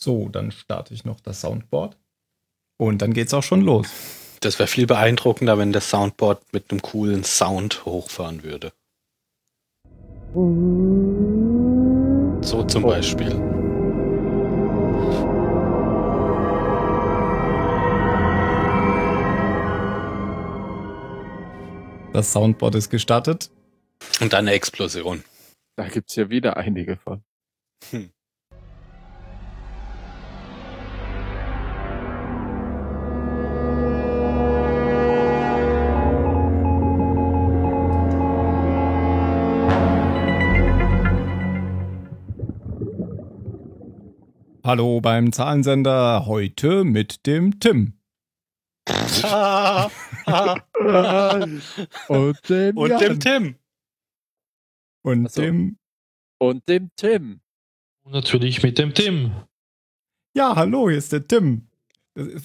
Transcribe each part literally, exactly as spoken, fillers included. So, dann starte ich noch das Soundboard. Und dann geht's auch schon los. Das wäre viel beeindruckender, wenn das Soundboard mit einem coolen Sound hochfahren würde. So zum oh. Beispiel. Das Soundboard ist gestartet. Und eine Explosion. Da gibt's ja wieder einige von. Hm. Hallo beim Zahlensender, heute mit dem Tim. Und dem, und dem Tim. Und also, dem... Und dem Tim. Und natürlich mit dem Tim. Ja, hallo, hier ist der Tim.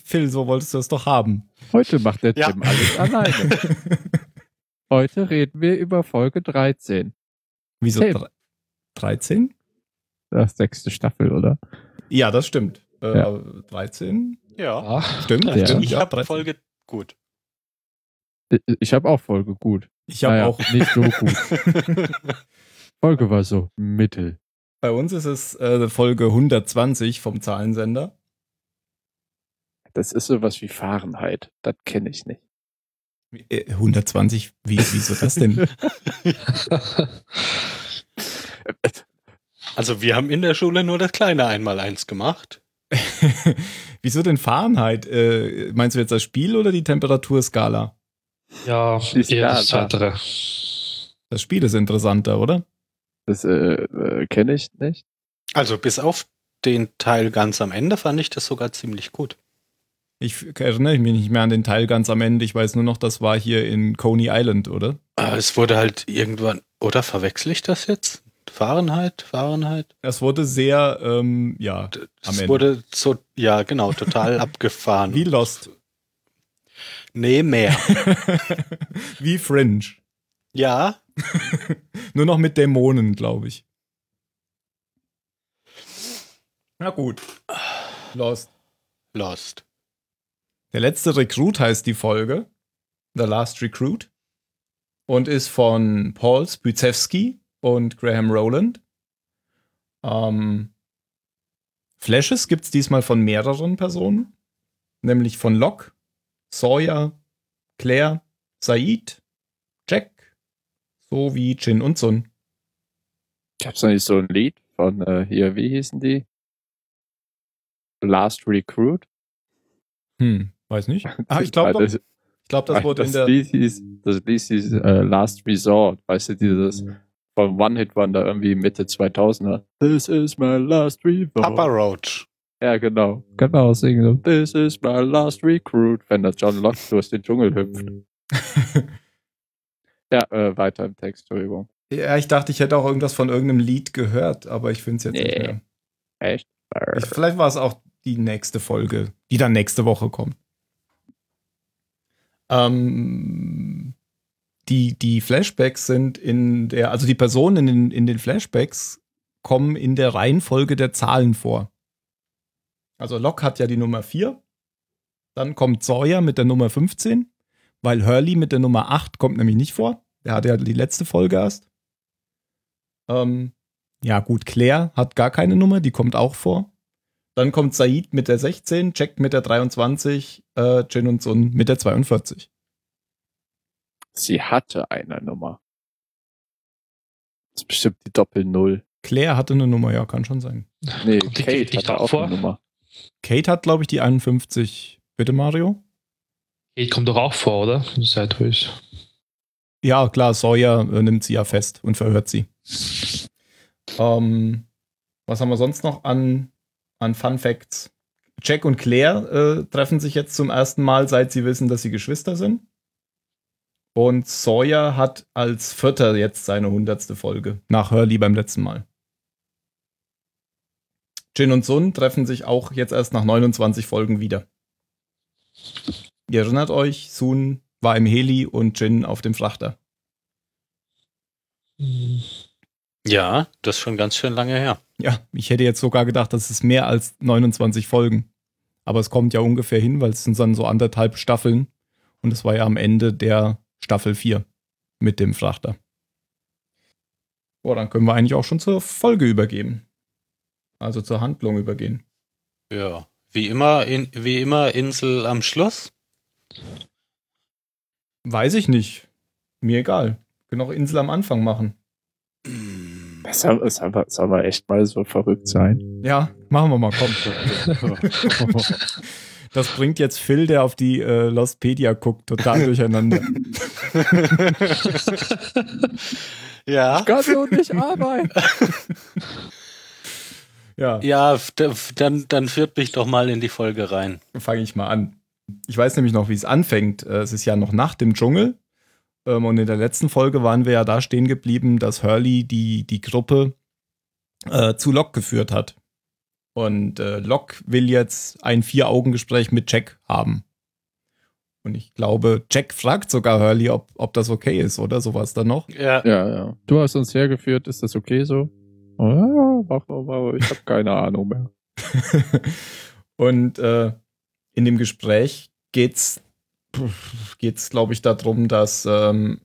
Phil, so wolltest du es doch haben. Heute macht der ja. Tim alles alleine. Heute reden wir über Folge dreizehn. Wieso Tim. dreizehn? Das ist die sechste Staffel, oder? Ja, das stimmt. Äh, ja. dreizehn? Ja. Stimmt. Ja. Ich habe ja, Folge gut. Ich habe auch Folge gut. Ich habe naja, auch nicht so gut. Folge war so mittel. Bei uns ist es äh, Folge hundertzwanzig vom Zahlensender. Das ist sowas wie Fahrenheit. Das kenne ich nicht. Äh, hundertzwanzig? Wie, wieso das denn? Also wir haben in der Schule nur das kleine Einmaleins gemacht. Wieso denn Fahrenheit? Äh, meinst du jetzt das Spiel oder die Temperaturskala? Ja, eher das Zweite. Das Spiel ist interessanter, oder? Das äh, äh, kenne ich nicht. Also bis auf den Teil ganz am Ende fand ich das sogar ziemlich gut. Ich erinnere mich nicht mehr an den Teil ganz am Ende. Ich weiß nur noch, das war hier in Coney Island, oder? Aber es wurde halt irgendwann... Oder verwechsel ich das jetzt? Fahrenheit, Fahrenheit. Es wurde sehr, ähm, ja, D- am Ende. Es wurde so, ja, genau, total abgefahren. Wie Lost. Nee, mehr. Wie Fringe. Ja. Nur noch mit Dämonen, glaube ich. Na gut. Lost. Lost. Der letzte Recruit heißt die Folge. The Last Recruit. Und ist von Paul Zbyszewski und Graham Roland. Ähm, Flashes gibt es diesmal von mehreren Personen. Nämlich von Locke, Sawyer, Claire, Sayid, Jack, sowie Jin und Sun. Gab es nicht so ein Lied von äh, hier, wie hießen die? Last Recruit? Hm, weiß nicht. Ah, ich glaube doch. Ich glaube, das wurde in der... Lied hieß, das Lied hieß äh, Last Resort. Weißt du, dieses... Vom One-Hit-Wonder irgendwie Mitte zweitausender. This is my last recruit. Papa Roach. Ja, genau. Können wir auch singen. This is my last recruit, wenn der John Locke durch den Dschungel hüpft. ja, äh, weiter im Text, Entschuldigung. Ja, ich dachte, ich hätte auch irgendwas von irgendeinem Lied gehört, aber ich finde es jetzt nee. nicht mehr. Echt? Ich, vielleicht war es auch die nächste Folge, die dann nächste Woche kommt. Ähm... Die, die Flashbacks sind in der, also die Personen in den, in den Flashbacks kommen in der Reihenfolge der Zahlen vor. Also Locke hat ja die Nummer vier, dann kommt Sawyer mit der Nummer fünfzehn, weil Hurley mit der Nummer acht kommt nämlich nicht vor. Der hat ja die letzte Folge erst. Ähm, ja gut, Claire hat gar keine Nummer, die kommt auch vor. Dann kommt Sayid mit der sechzehn, Jack mit der dreiundzwanzig, äh, Jin und Sun mit der zweiundvierzig. Sie hatte eine Nummer. Das ist bestimmt die Doppel-Null. Claire hatte eine Nummer, ja, kann schon sein. Nee, Kate, Kate hatte auch vor. eine Nummer. Kate hat, glaube ich, die einundfünfzig. Bitte, Mario? Kate kommt doch auch vor, oder? Sideways. Ja, klar, Sawyer äh, nimmt sie ja fest und verhört sie. ähm, was haben wir sonst noch an, an Fun Facts? Jack und Claire äh, treffen sich jetzt zum ersten Mal, seit sie wissen, dass sie Geschwister sind. Und Sawyer hat als Vierter jetzt seine hundertste Folge, nach Hurley beim letzten Mal. Jin und Sun treffen sich auch jetzt erst nach neunundzwanzig Folgen wieder. Ihr erinnert euch, Sun war im Heli und Jin auf dem Frachter. Ja, das ist schon ganz schön lange her. Ja, ich hätte jetzt sogar gedacht, das ist mehr als neunundzwanzig Folgen. Aber es kommt ja ungefähr hin, weil es sind dann so anderthalb Staffeln. Und es war ja am Ende der Staffel vier mit dem Frachter. Boah, dann können wir eigentlich auch schon zur Folge übergeben. Also zur Handlung übergehen. Ja, wie immer, in, wie immer Insel am Schluss? Weiß ich nicht. Mir egal. Können auch Insel am Anfang machen. Soll, soll, soll, soll man echt mal so verrückt sein? Ja, machen wir mal, komm. Das bringt jetzt Phil, der auf die äh, Lostpedia guckt, total durcheinander. Ja. Ich kann so nicht arbeiten. Ja, ja dann, dann führt mich doch mal in die Folge rein. Fange ich mal an. Ich weiß nämlich noch, wie es anfängt. Es ist ja noch Nacht im Dschungel. Und in der letzten Folge waren wir ja da stehen geblieben, dass Hurley die, die Gruppe äh, zu Locke geführt hat. Und äh, Locke will jetzt ein Vier-Augen-Gespräch mit Jack haben. Und ich glaube, Jack fragt sogar Hurley, ob, ob das okay ist, oder? So war es dann noch. Ja. ja, ja. Du hast uns hergeführt, ist das okay so? Oh, ja, ja, ich habe keine Ahnung mehr. Und äh, in dem Gespräch geht's geht es, glaube ich, darum, dass ähm,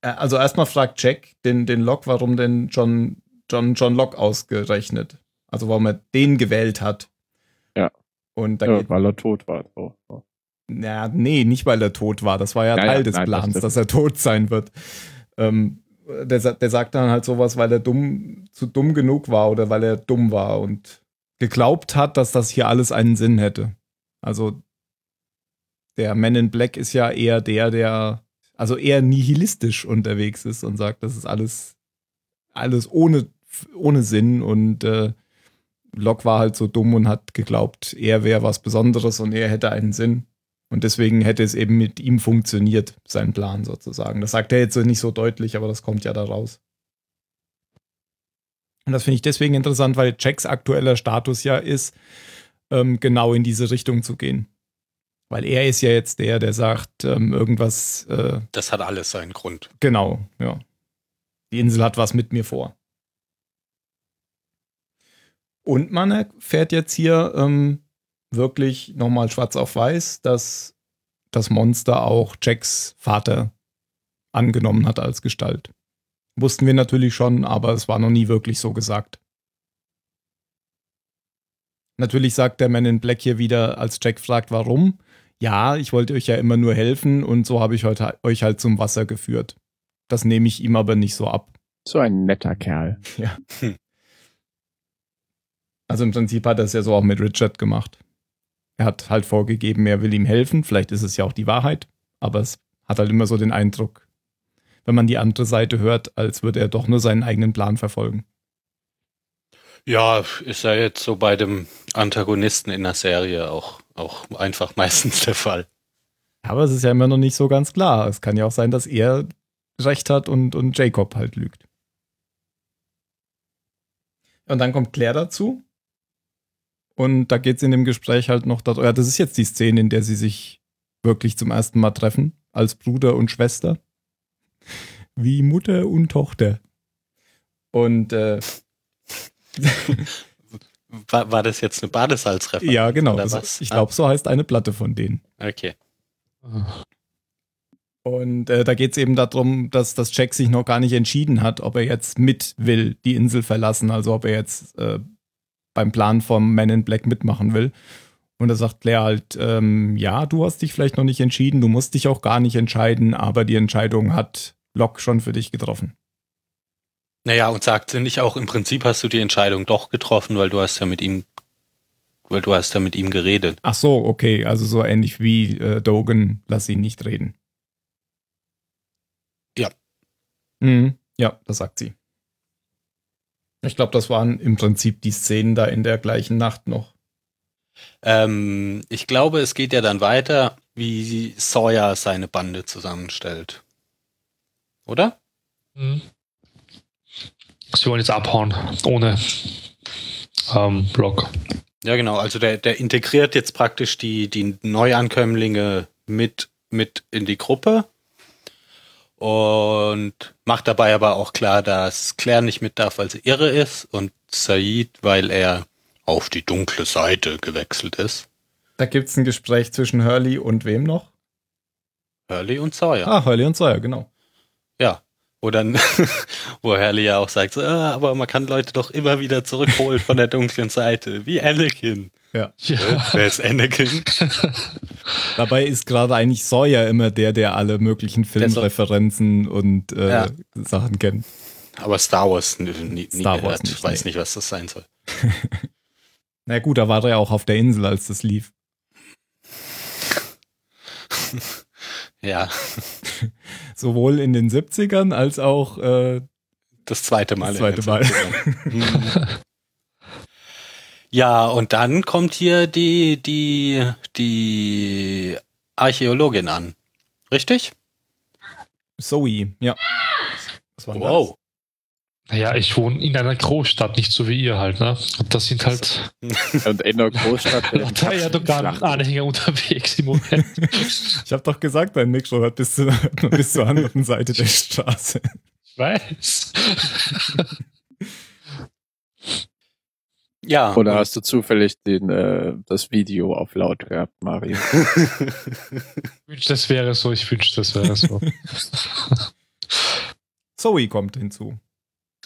also erstmal fragt Jack den, den Locke, warum denn John, John, John Locke ausgerechnet, also warum er den gewählt hat. Ja, und dann ja geht, weil er tot war. Oh, oh. Na, nee, nicht weil er tot war, das war ja, ja Teil ja, des nein, Plans, das dass er tot sein wird. Ähm, der, der sagt dann halt sowas, weil er dumm zu dumm genug war oder weil er dumm war und geglaubt hat, dass das hier alles einen Sinn hätte. Also der Man in Black ist ja eher der, der also eher nihilistisch unterwegs ist und sagt, das ist alles, alles ohne, ohne Sinn. Und äh, Locke war halt so dumm und hat geglaubt, er wäre was Besonderes und er hätte einen Sinn. Und deswegen hätte es eben mit ihm funktioniert, sein Plan sozusagen. Das sagt er jetzt nicht so deutlich, aber das kommt ja da raus. Und das finde ich deswegen interessant, weil Jacks aktueller Status ja ist, ähm, genau in diese Richtung zu gehen. Weil er ist ja jetzt der, der sagt, ähm, irgendwas... Äh, das hat alles seinen Grund. Genau, ja. Die Insel hat was mit mir vor. Und man erfährt jetzt hier ähm, wirklich nochmal schwarz auf weiß, dass das Monster auch Jacks Vater angenommen hat als Gestalt. Wussten wir natürlich schon, aber es war noch nie wirklich so gesagt. Natürlich sagt der Man in Black hier wieder, als Jack fragt, warum... Ja, ich wollte euch ja immer nur helfen und so habe ich heute euch halt zum Wasser geführt. Das nehme ich ihm aber nicht so ab. So ein netter Kerl. Ja. Hm. Also im Prinzip hat er es ja so auch mit Richard gemacht. Er hat halt vorgegeben, er will ihm helfen. Vielleicht ist es ja auch die Wahrheit, aber es hat halt immer so den Eindruck, wenn man die andere Seite hört, als würde er doch nur seinen eigenen Plan verfolgen. Ja, ist ja jetzt so bei dem Antagonisten in der Serie auch, auch einfach meistens der Fall. Aber es ist ja immer noch nicht so ganz klar. Es kann ja auch sein, dass er recht hat und, und Jacob halt lügt. Und dann kommt Claire dazu. Und da geht es in dem Gespräch halt noch darum, ja, das ist jetzt die Szene, in der sie sich wirklich zum ersten Mal treffen, als Bruder und Schwester. Wie Mutter und Tochter. Und äh, war, war das jetzt eine Badesalzreferenz? Ja, genau. Oder was? Ich glaube, so heißt eine Platte von denen. Okay. Und äh, da geht es eben darum, dass, dass Jack sich noch gar nicht entschieden hat, ob er jetzt mit will, die Insel verlassen. Also ob er jetzt äh, beim Plan vom Man in Black mitmachen will. Und da sagt Claire halt, ähm, ja, du hast dich vielleicht noch nicht entschieden, du musst dich auch gar nicht entscheiden, aber die Entscheidung hat Locke schon für dich getroffen. Naja, und sagt sie nicht auch, im Prinzip hast du die Entscheidung doch getroffen, weil du hast ja mit ihm, weil du hast ja mit ihm geredet. Ach so, okay, also so ähnlich wie äh, Dogen, lass ihn nicht reden. Ja. Mhm, ja, das sagt sie. Ich glaube, das waren im Prinzip die Szenen da in der gleichen Nacht noch. Ähm, ich glaube, es geht ja dann weiter, wie Sawyer seine Bande zusammenstellt. Oder? Mhm. Sie wollen jetzt abhauen, ohne ähm, Block. Ja, genau. Also der, der integriert jetzt praktisch die, die Neuankömmlinge mit, mit in die Gruppe und macht dabei aber auch klar, dass Claire nicht mit darf, weil sie irre ist, und Sayid, weil er auf die dunkle Seite gewechselt ist. Da gibt's ein Gespräch zwischen Hurley und wem noch? Hurley und Sawyer. Ah, Hurley und Sawyer, genau. Ja, wo dann, wo Hurley ja auch sagt, so, ah, aber man kann Leute doch immer wieder zurückholen von der dunklen Seite, wie Anakin. Ja. ja. Wer ist Anakin? Dabei ist gerade eigentlich Sawyer immer der, der alle möglichen Filmreferenzen und äh, ja. Sachen kennt. Aber Star Wars nie, nie Star Wars nicht, weiß nee. nicht, was das sein soll. Na gut, da war er ja auch auf der Insel, als das lief. Ja. Sowohl in den siebzigern als auch äh, das zweite Mal. Das zweite Mal. Ja, und dann kommt hier die, die, die Archäologin an. Richtig? Zoe, ja. Was war wow. Das? Naja, ich wohne in einer Großstadt, nicht so wie ihr halt, ne? Und das sind halt... Und in einer Großstadt... Da ja doch gar nicht Anhänger unterwegs im Moment. Ich habe doch gesagt, dein Mikro hört bis, zu, bis zur anderen Seite der Straße. Ich weiß. Ja. Oder hast du zufällig den, äh, das Video auf laut gehabt, Mario? Ich wünschte, das wäre so. Ich wünschte, das wäre so. Zoe kommt hinzu.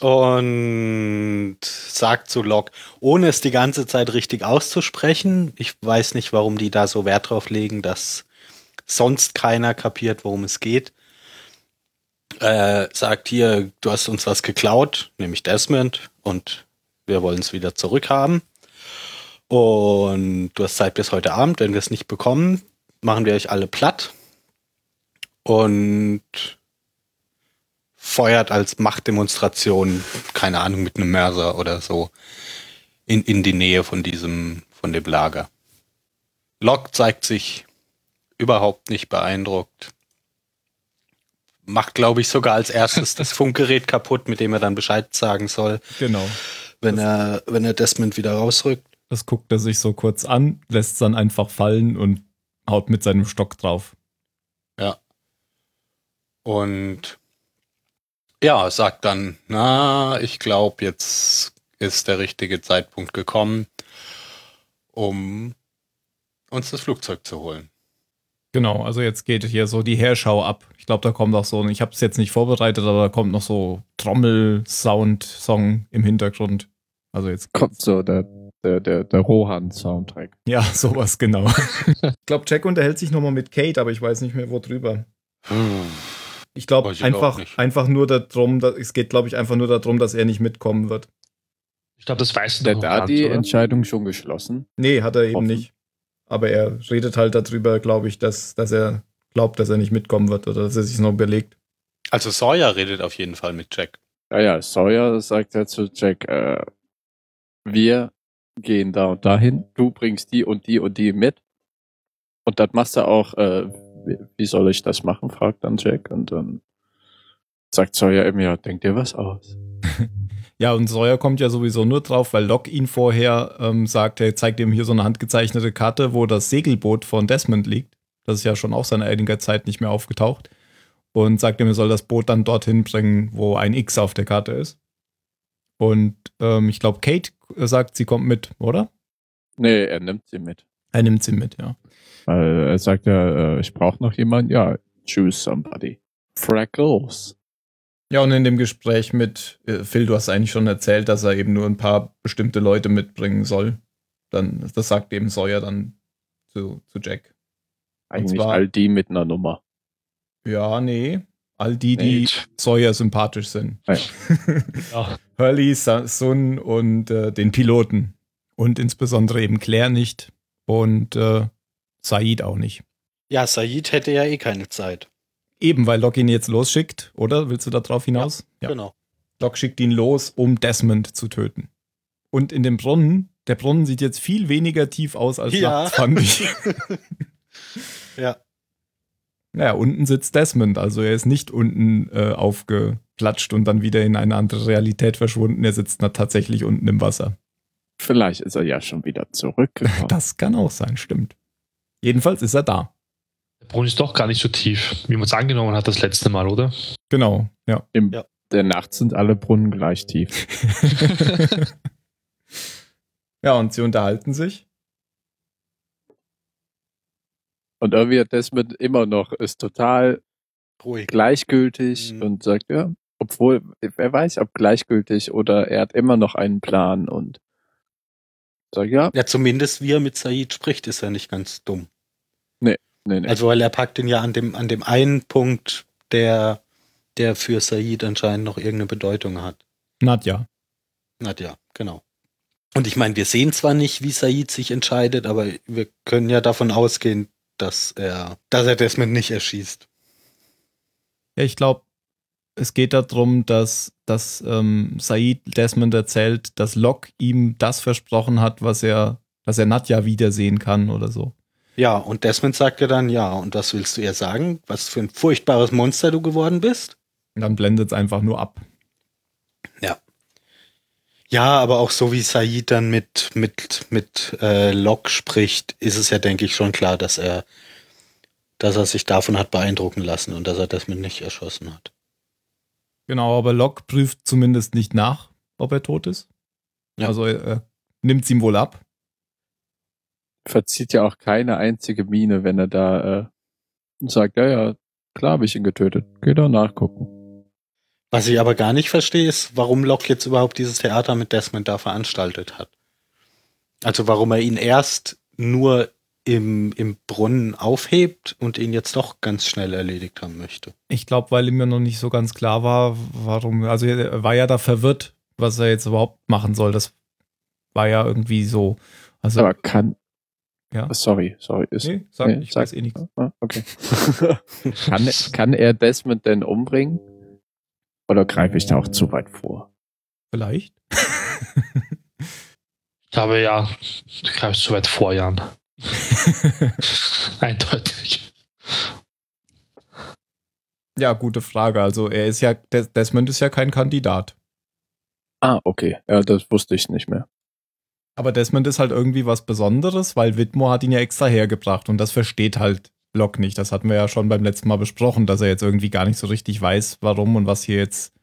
Und sagt zu Locke, ohne es die ganze Zeit richtig auszusprechen, ich weiß nicht, warum die da so Wert drauf legen, dass sonst keiner kapiert, worum es geht, äh, sagt hier, du hast uns was geklaut, nämlich Desmond, und wir wollen es wieder zurückhaben. Und du hast Zeit bis heute Abend. Wenn wir es nicht bekommen, machen wir euch alle platt. Und feuert als Machtdemonstration, keine Ahnung, mit einem Mörser oder so, in, in die Nähe von diesem, von dem Lager. Locke zeigt sich überhaupt nicht beeindruckt. Macht, glaube ich, sogar als erstes das Funkgerät kaputt, mit dem er dann Bescheid sagen soll. Genau. Wenn er, wenn er Desmond wieder rausrückt. Das guckt er sich so kurz an, lässt es dann einfach fallen und haut mit seinem Stock drauf. Ja. Und ja, sagt dann, na, ich glaube, jetzt ist der richtige Zeitpunkt gekommen, um uns das Flugzeug zu holen. Genau, also jetzt geht hier so die Heerschau ab. Ich glaube, da kommt auch so, ich habe es jetzt nicht vorbereitet, aber da kommt noch so Trommel-Sound, Song im Hintergrund. Also jetzt kommt so der, der, der, der Rohan-Soundtrack. Ja, sowas, genau. Ich glaube, Jack unterhält sich nochmal mit Kate, aber ich weiß nicht mehr, wo drüber. Hm. Ich glaube, einfach, einfach nur darum, dass, es geht, glaube ich, einfach nur darum, dass er nicht mitkommen wird. Ich glaube, das weiß er noch. Hat er da die Entscheidung schon geschlossen? Nee, hat er eben Offen. nicht. Aber er redet halt darüber, glaube ich, dass, dass er glaubt, dass er nicht mitkommen wird oder dass er sich noch überlegt. Also Sawyer redet auf jeden Fall mit Jack. Ja, ja, Sawyer sagt ja zu Jack, äh, wir gehen da und dahin, du bringst die und die und die mit. Und das machst du auch, äh, wie, wie soll ich das machen, fragt dann Jack. Und dann sagt Sawyer eben, ja, denk dir was aus. Ja, und Sawyer kommt ja sowieso nur drauf, weil Locke ihn vorher ähm, sagt, er zeigt ihm hier so eine handgezeichnete Karte, wo das Segelboot von Desmond liegt. Das ist ja schon auch seit einiger Zeit nicht mehr aufgetaucht. Und sagt ihm, er soll das Boot dann dorthin bringen, wo ein X auf der Karte ist. Und ähm, ich glaube, Kate sagt, sie kommt mit, oder? Nee, er nimmt sie mit. Er nimmt sie mit, ja. Weil er sagt ja, ich brauche noch jemanden. Ja, choose somebody. Freckles. Ja, und in dem Gespräch mit äh, Phil, du hast eigentlich schon erzählt, dass er eben nur ein paar bestimmte Leute mitbringen soll. Dann, das sagt eben Sawyer dann zu, zu Jack. Eigentlich zwar, all die mit einer Nummer. Ja, nee. All die, nee. die Sawyer sympathisch sind. Ja. Ja. Hurley, Sun und äh, den Piloten. Und insbesondere eben Claire nicht. Und äh, Sayid auch nicht. Ja, Sayid hätte ja eh keine Zeit. Eben, weil Locke ihn jetzt losschickt, oder? Willst du da drauf hinaus? Ja, ja, genau. Locke schickt ihn los, um Desmond zu töten. Und in dem Brunnen, der Brunnen sieht jetzt viel weniger tief aus als ja. nachts, fand ich. Ja. Naja, unten sitzt Desmond, also er ist nicht unten äh, aufgeplatscht und dann wieder in eine andere Realität verschwunden. Er sitzt da tatsächlich unten im Wasser. Vielleicht ist er ja schon wieder zurückgekommen. Das kann auch sein, stimmt. Jedenfalls ist er da. Der Brunnen ist doch gar nicht so tief, wie man es angenommen hat das letzte Mal, oder? Genau, ja. Im, ja. Der Nacht sind alle Brunnen gleich tief. Ja, und sie unterhalten sich. Und irgendwie hat Desmond immer noch, ist total ruhig, gleichgültig mhm. und sagt, ja, obwohl, er weiß, ob gleichgültig oder er hat immer noch einen Plan und sagt, ja. Ja, zumindest wie er mit Sayid spricht, ist er nicht ganz dumm. Nee, nee, nee. Also, weil er packt ihn ja an dem, an dem einen Punkt, der, der für Sayid anscheinend noch irgendeine Bedeutung hat. Nadja. Nadja, genau. Und ich meine, wir sehen zwar nicht, wie Sayid sich entscheidet, aber wir können ja davon ausgehen, dass er, dass er Desmond nicht erschießt. Ja, ich glaube, es geht darum, dass, dass ähm, Sayid Desmond erzählt, dass Locke ihm das versprochen hat, was er, dass er Nadja wiedersehen kann oder so. Ja, und Desmond sagt ja dann, ja, und was willst du ihr sagen? Was für ein furchtbares Monster du geworden bist? Und dann blendet es einfach nur ab. Ja. Ja, aber auch so wie Sayid dann mit, mit, mit äh, Locke spricht, ist es ja, denke ich, schon klar, dass er, dass er sich davon hat beeindrucken lassen und dass er Desmond nicht erschossen hat. Genau, aber Locke prüft zumindest nicht nach, ob er tot ist. Ja. Also er nimmt es ihm wohl ab. Verzieht ja auch keine einzige Miene, wenn er da äh, sagt, ja, ja, klar habe ich ihn getötet. Geh doch nachgucken. Was ich aber gar nicht verstehe, ist, warum Locke jetzt überhaupt dieses Theater mit Desmond da veranstaltet hat. Also warum er ihn erst nur im, im Brunnen aufhebt und ihn jetzt doch ganz schnell erledigt haben möchte. Ich glaube, weil ihm ja noch nicht so ganz klar war, warum, also er war ja da verwirrt, was er jetzt überhaupt machen soll. Das war ja irgendwie so. Also, aber kann, ja. sorry, sorry. Ist, nee, sag, nee, ich sag, weiß eh nichts. Okay. kann, kann er Desmond denn umbringen? Oder greife ich da auch zu weit vor? Vielleicht. Ich glaube, ja, du greifst zu weit vor, Jan. Eindeutig. Ja, gute Frage. Also er ist ja, Des- Desmond ist ja kein Kandidat. Ah, okay. Ja, das wusste ich nicht mehr. Aber Desmond ist halt irgendwie was Besonderes, weil Widmore hat ihn ja extra hergebracht und das versteht halt Locke nicht. Das hatten wir ja schon beim letzten Mal besprochen, dass er jetzt irgendwie gar nicht so richtig weiß, warum und was hier jetzt,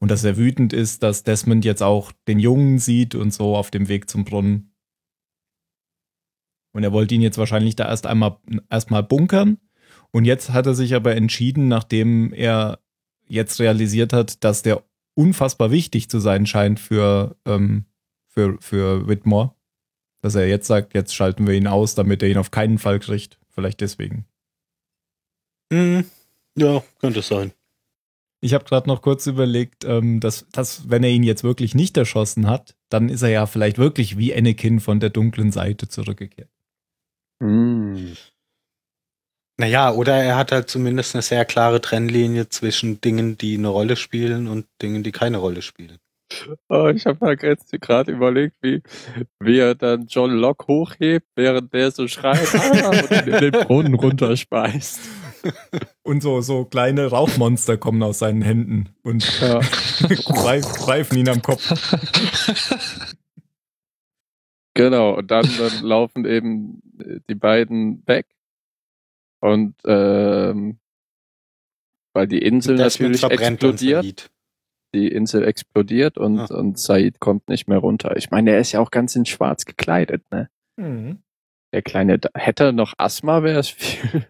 und dass er wütend ist, dass Desmond jetzt auch den Jungen sieht und so auf dem Weg zum Brunnen. Und er wollte ihn jetzt wahrscheinlich da erst einmal erstmal bunkern. Und jetzt hat er sich aber entschieden, nachdem er jetzt realisiert hat, dass der unfassbar wichtig zu sein scheint für, ähm, für, für Widmore, dass er jetzt sagt, jetzt schalten wir ihn aus, damit er ihn auf keinen Fall kriegt. Vielleicht deswegen. Mhm. Ja, könnte sein. Ich habe gerade noch kurz überlegt, ähm, dass, dass wenn er ihn jetzt wirklich nicht erschossen hat, dann ist er ja vielleicht wirklich wie Anakin von der dunklen Seite zurückgekehrt. Mm. Naja, oder er hat halt zumindest eine sehr klare Trennlinie zwischen Dingen, die eine Rolle spielen und Dingen, die keine Rolle spielen. Oh, ich habe mir gerade überlegt, wie, wie er dann John Locke hochhebt, während der so schreit und in den Brunnen runterspeist. Und so, so kleine Rauchmonster kommen aus seinen Händen und ja. greifen ihn am Kopf. Genau, und dann, dann laufen eben die beiden weg. Und ähm, weil die Insel das natürlich explodiert. Die Insel explodiert und, ah. und Sayid kommt nicht mehr runter. Ich meine, er ist ja auch ganz in schwarz gekleidet, ne? Mhm. Der kleine, hätte er noch Asthma, wäre es viel.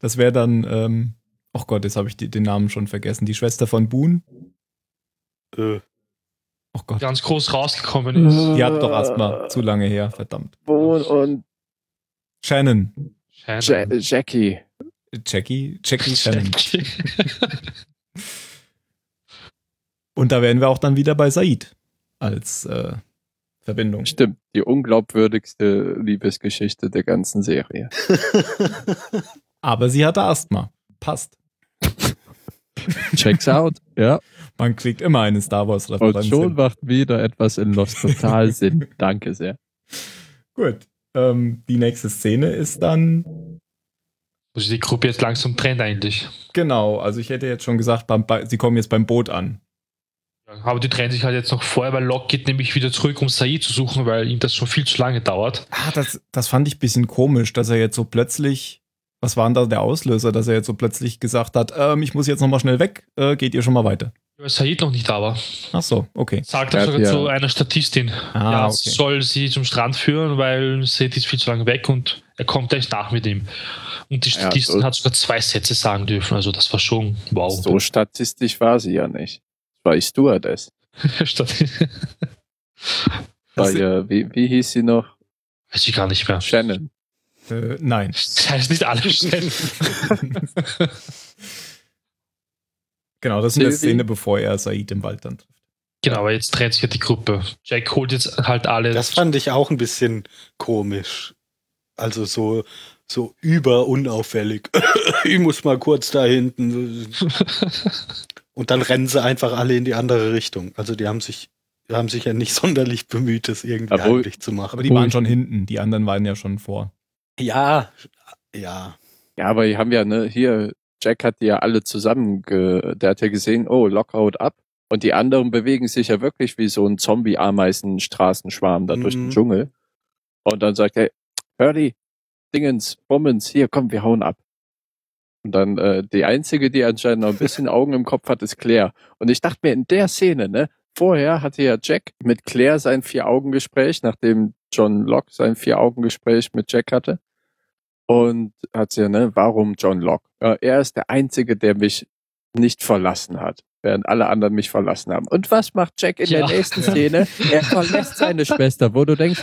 Das wäre dann, ähm, oh Gott, jetzt habe ich die, den Namen schon vergessen. Die Schwester von Boone? Äh. Oh Gott. Ganz groß rausgekommen ist. Die hat doch Asthma, zu lange her, verdammt. Boone und Shannon. Shannon. Ja- Jackie. Jackie? Jackie Shannon. Jackie. Und da wären wir auch dann wieder bei Sayid als äh, Verbindung. Stimmt, die unglaubwürdigste Liebesgeschichte der ganzen Serie. Aber sie hatte Asthma. Passt. Checks out. Ja. Man kriegt immer eine Star Wars-Referenz. Und schon macht wieder etwas in Lost total Sinn. Danke sehr. Gut. Ähm, die nächste Szene ist dann... Also die Gruppe jetzt langsam trennt eigentlich. Genau, also ich hätte jetzt schon gesagt, beim ba- sie kommen jetzt beim Boot an. Aber die trennen sich halt jetzt noch vorher, weil Locke geht nämlich wieder zurück, um Sayid zu suchen, weil ihm das schon viel zu lange dauert. Ah, das, das fand ich ein bisschen komisch, dass er jetzt so plötzlich, was war denn da der Auslöser, dass er jetzt so plötzlich gesagt hat, ähm, ich muss jetzt nochmal schnell weg, äh, geht ihr schon mal weiter? Weil Sayid noch nicht da war. Ach so, okay. Sagt er sogar ja. zu einer Statistin. Ah, ja, okay. Soll sie zum Strand führen, weil Sayid ist viel zu lange weg und er kommt gleich nach mit ihm. Und die Statistin ja, so hat sogar zwei Sätze sagen dürfen, also das war schon wow. So statistisch war sie ja nicht. War ich Stewardess. war ja, wie, wie hieß sie noch? Weiß ich gar nicht mehr. Shannon. Äh, nein. Das heißt nicht alle Shannon. Genau, das ist eine Szene, bevor er Sayid im Wald dann trifft. Genau, aber jetzt trennt sich ja die Gruppe. Jack holt jetzt halt alle. Das fand ich auch ein bisschen komisch. Also so, so über unauffällig. Ich muss mal kurz da hinten. Und dann rennen sie einfach alle in die andere Richtung. Also die haben sich, die haben sich ja nicht sonderlich bemüht, das irgendwie Obwohl, heimlich zu machen. Aber die waren schon hinten, die anderen waren ja schon vor. Ja, ja. Ja, aber die haben ja, ne, hier, Jack hat die ja alle zusammen, ge- der hat ja gesehen, oh, Lockout ab. Und die anderen bewegen sich ja wirklich wie so ein Zombie-Ameisen-Straßenschwarm da mhm. durch den Dschungel. Und dann sagt er, Hurley, Dingens, Bummens, hier, komm, wir hauen ab. Und dann äh, die einzige, die anscheinend noch ein bisschen Augen im Kopf hat, ist Claire. Und ich dachte mir, in der Szene, ne, vorher hatte ja Jack mit Claire sein Vier-Augen-Gespräch, nachdem John Locke sein Vier-Augen-Gespräch mit Jack hatte. Und hat sie ja, ne, warum John Locke? Ja, er ist der Einzige, der mich nicht verlassen hat, während alle anderen mich verlassen haben. Und was macht Jack in ja. der nächsten Szene? Er verlässt seine Schwester, wo du denkst,